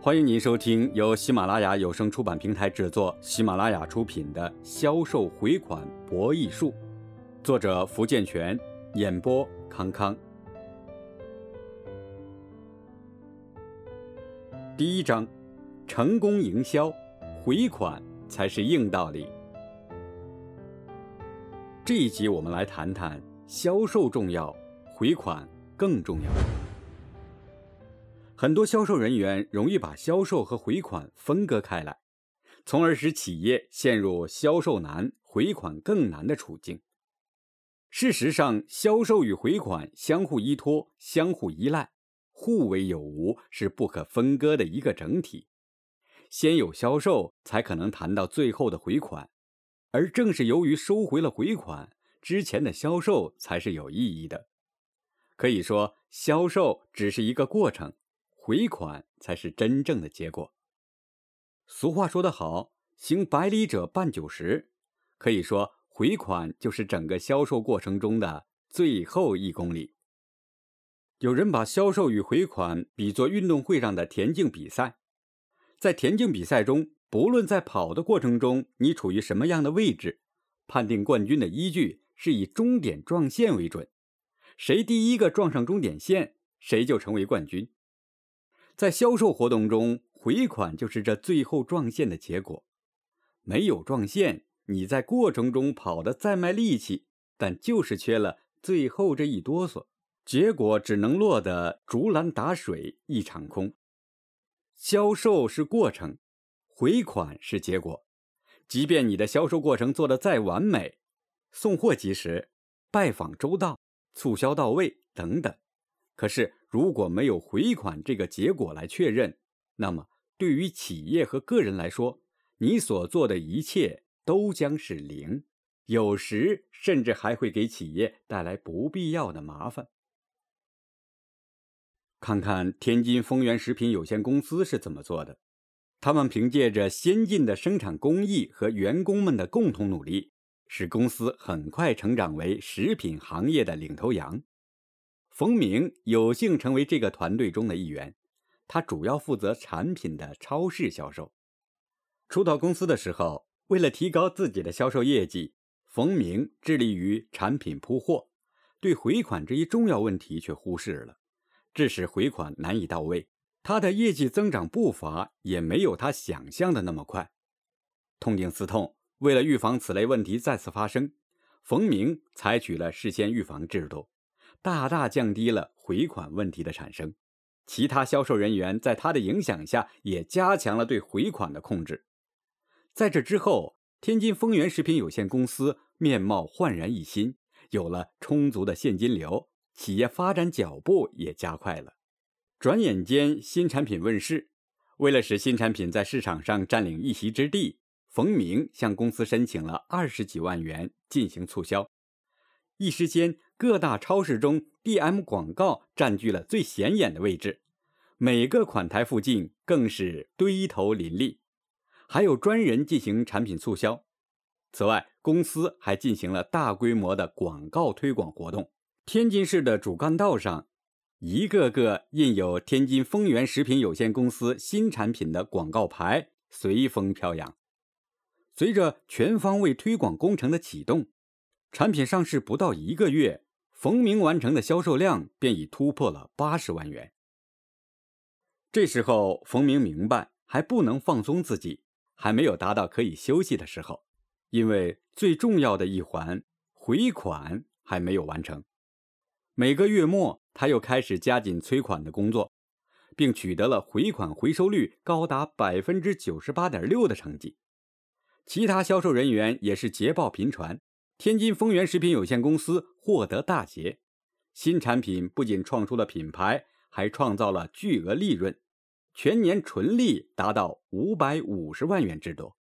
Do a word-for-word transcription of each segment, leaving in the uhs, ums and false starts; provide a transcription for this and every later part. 欢迎您收听由喜马拉雅有声出版平台制作，喜马拉雅出品的《销售回款博弈术》，作者福建泉，演播康康。第一章，成功营销，回款才是硬道理。这一集我们来谈谈销售重要，回款更重要。很多销售人员容易把销售和回款分割开来，从而使企业陷入销售难、回款更难的处境。事实上，销售与回款相互依托、相互依赖，互为有无，是不可分割的一个整体。先有销售，才可能谈到最后的回款，而正是由于收回了回款，之前的销售才是有意义的。可以说，销售只是一个过程，回款才是真正的结果。俗话说得好，行百里者半九十，可以说回款就是整个销售过程中的最后一公里。有人把销售与回款比作运动会上的田径比赛，在田径比赛中，不论在跑的过程中你处于什么样的位置，判定冠军的依据是以终点撞线为准，谁第一个撞上终点线，谁就成为冠军。在销售活动中，回款就是这最后撞线的结果。没有撞线，你在过程中跑得再卖力气，但就是缺了最后这一哆嗦，结果只能落得竹篮打水一场空。销售是过程，回款是结果。即便你的销售过程做得再完美，送货及时，拜访周到，促销到位等等，可是如果没有回款这个结果来确认，那么对于企业和个人来说，你所做的一切都将是零，有时甚至还会给企业带来不必要的麻烦。看看天津丰源食品有限公司是怎么做的。他们凭借着先进的生产工艺和员工们的共同努力，使公司很快成长为食品行业的领头羊。冯明有幸成为这个团队中的一员，他主要负责产品的超市销售。初到公司的时候，为了提高自己的销售业绩，冯明致力于产品铺货，对回款这一重要问题却忽视了，致使回款难以到位，他的业绩增长步伐也没有他想象的那么快。痛定思痛，为了预防此类问题再次发生，冯明采取了事先预防制度，大大降低了回款问题的产生，其他销售人员在他的影响下也加强了对回款的控制。在这之后，天津丰源食品有限公司面貌焕然一新，有了充足的现金流，企业发展脚步也加快了。转眼间新产品问世，为了使新产品在市场上占领一席之地，冯明向公司申请了二十几万元进行促销。一时间，各大超市中 D M 广告占据了最显眼的位置，每个款台附近更是堆头林立，还有专人进行产品促销。此外，公司还进行了大规模的广告推广活动，天津市的主干道上，一个个印有天津丰源食品有限公司新产品的广告牌随风飘扬。随着全方位推广工程的启动，产品上市不到一个月，冯明完成的销售量便已突破了八十万元。这时候冯明明白，还不能放松自己，还没有达到可以休息的时候，因为最重要的一环回款还没有完成。每个月末，他又开始加紧催款的工作，并取得了回款回收率高达 百分之九十八点六 的成绩。其他销售人员也是捷报频传，天津丰源食品有限公司获得大捷，新产品不仅创出了品牌，还创造了巨额利润，全年纯利达到五百五十万元之多。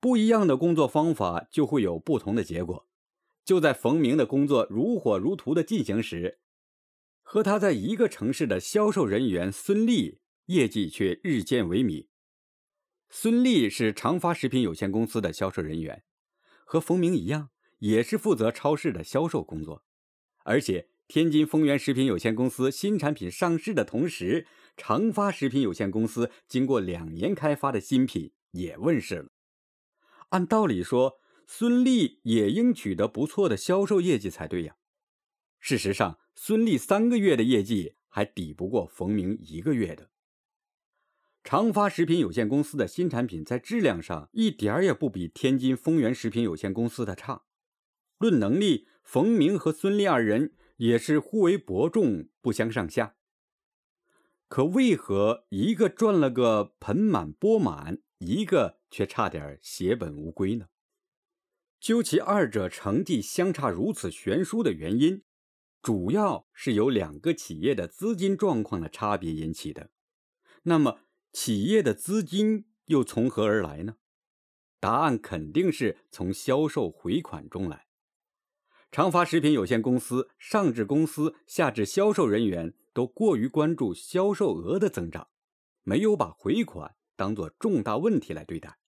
不一样的工作方法就会有不同的结果。就在冯明的工作如火如荼的进行时，和他在一个城市的销售人员孙丽业绩却日渐萎靡。孙丽是长发食品有限公司的销售人员，和冯明一样，也是负责超市的销售工作，而且天津丰源食品有限公司新产品上市的同时，长发食品有限公司经过两年开发的新品也问世了。按道理说，孙俪也应取得不错的销售业绩才对呀。事实上，孙俪三个月的业绩还抵不过冯明一个月的。长发食品有限公司的新产品在质量上一点也不比天津丰源食品有限公司的差。论能力，冯明和孙俪二人也是互为伯仲，不相上下。可为何一个赚了个盆满钵满，一个却差点血本无归呢？究其二者成绩相差如此悬殊的原因，主要是由两个企业的资金状况的差别引起的。那么企业的资金又从何而来呢？答案肯定是从销售回款中来。长发食品有限公司上至公司下至销售人员都过于关注销售额的增长，没有把回款当作重大问题来对待，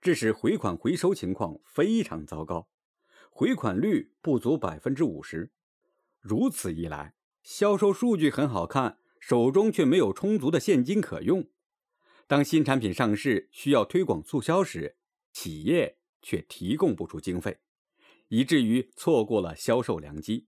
致使回款回收情况非常糟糕，回款率不足 百分之五十。 如此一来，销售数据很好看，手中却没有充足的现金可用。当新产品上市需要推广促销时，企业却提供不出经费，以至于错过了销售良机。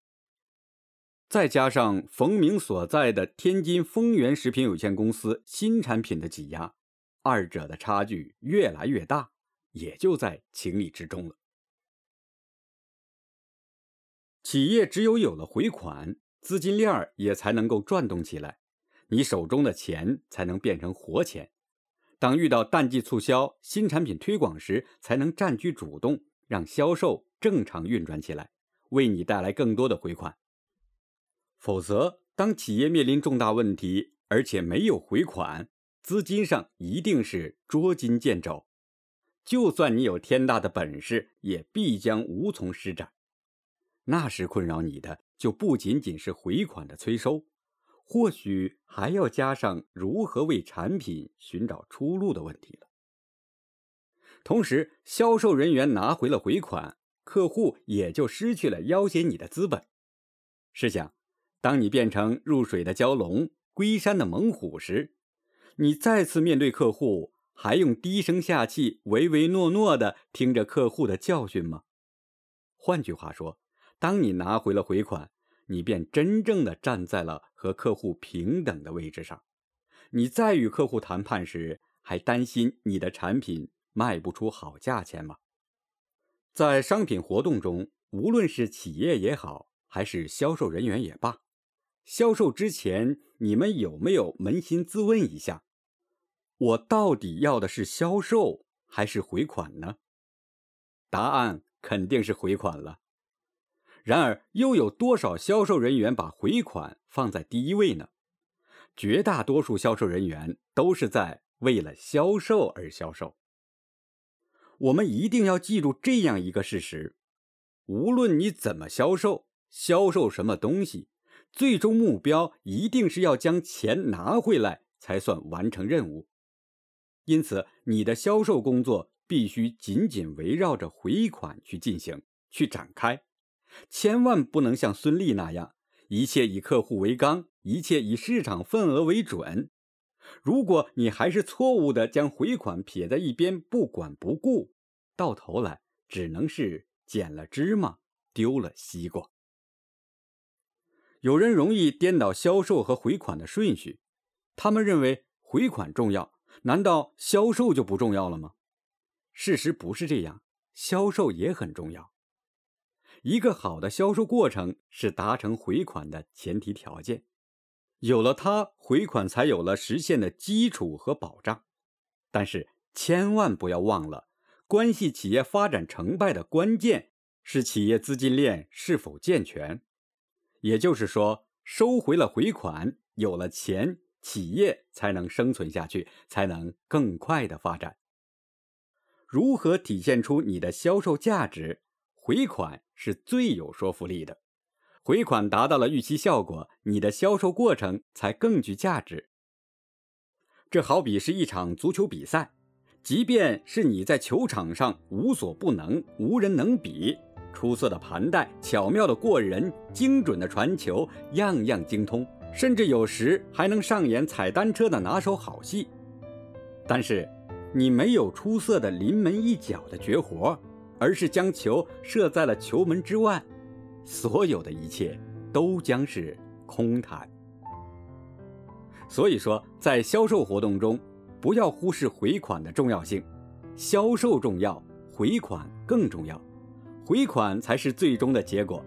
再加上冯明所在的天津丰源食品有限公司新产品的挤压，二者的差距越来越大，也就在情理之中了。企业只有有了回款，资金链也才能够转动起来，你手中的钱才能变成活钱。当遇到淡季促销、新产品推广时，才能占据主动，让销售正常运转起来，为你带来更多的回款。否则，当企业面临重大问题，而且没有回款，资金上一定是捉襟见肘，就算你有天大的本事，也必将无从施展。那时困扰你的，就不仅仅是回款的催收，或许还要加上如何为产品寻找出路的问题了。同时，销售人员拿回了回款，客户也就失去了要挟你的资本。试想，当你变成入水的蛟龙、龟山的猛虎时，你再次面对客户，还用低声下气、唯唯诺诺地听着客户的教训吗？换句话说，当你拿回了回款，你便真正的站在了和客户平等的位置上。你在与客户谈判时，还担心你的产品卖不出好价钱吗？在商品活动中，无论是企业也好，还是销售人员也罢，销售之前，你们有没有扪心自问一下，我到底要的是销售还是回款呢？答案肯定是回款了。然而，又有多少销售人员把回款放在第一位呢？绝大多数销售人员都是在为了销售而销售。我们一定要记住这样一个事实：无论你怎么销售，销售什么东西，最终目标一定是要将钱拿回来才算完成任务。因此，你的销售工作必须紧紧围绕着回款去进行、去展开。千万不能像孙俪那样，一切以客户为纲，一切以市场份额为准。如果你还是错误地将回款撇在一边不管不顾，到头来只能是捡了芝麻，丢了西瓜。有人容易颠倒销售和回款的顺序，他们认为回款重要，难道销售就不重要了吗？事实不是这样，销售也很重要。一个好的销售过程是达成回款的前提条件，有了它，回款才有了实现的基础和保障。但是千万不要忘了，关系企业发展成败的关键是企业资金链是否健全。也就是说，收回了回款，有了钱，企业才能生存下去，才能更快的发展。如何体现出你的销售价值，回款是最有说服力的。回款达到了预期效果，你的销售过程才更具价值。这好比是一场足球比赛，即便是你在球场上无所不能，无人能比，出色的盘带，巧妙的过人，精准的传球，样样精通。甚至有时还能上演踩单车的拿手好戏。但是你没有出色的临门一脚的绝活，而是将球射在了球门之外，所有的一切都将是空谈。所以说，在销售活动中，不要忽视回款的重要性，销售重要，回款更重要，回款才是最终的结果。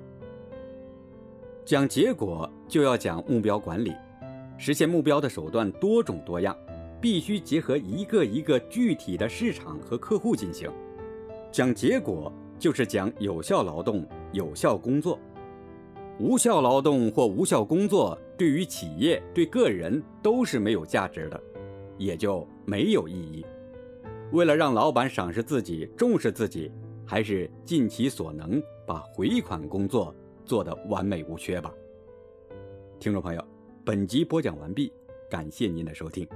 讲结果就要讲目标管理，实现目标的手段多种多样，必须结合一个一个具体的市场和客户进行。讲结果就是讲有效劳动、有效工作。无效劳动或无效工作对于企业、对个人都是没有价值的，也就没有意义。为了让老板赏识自己、重视自己，还是尽其所能把回款工作做得完美无缺吧。听众朋友，本集播讲完毕，感谢您的收听。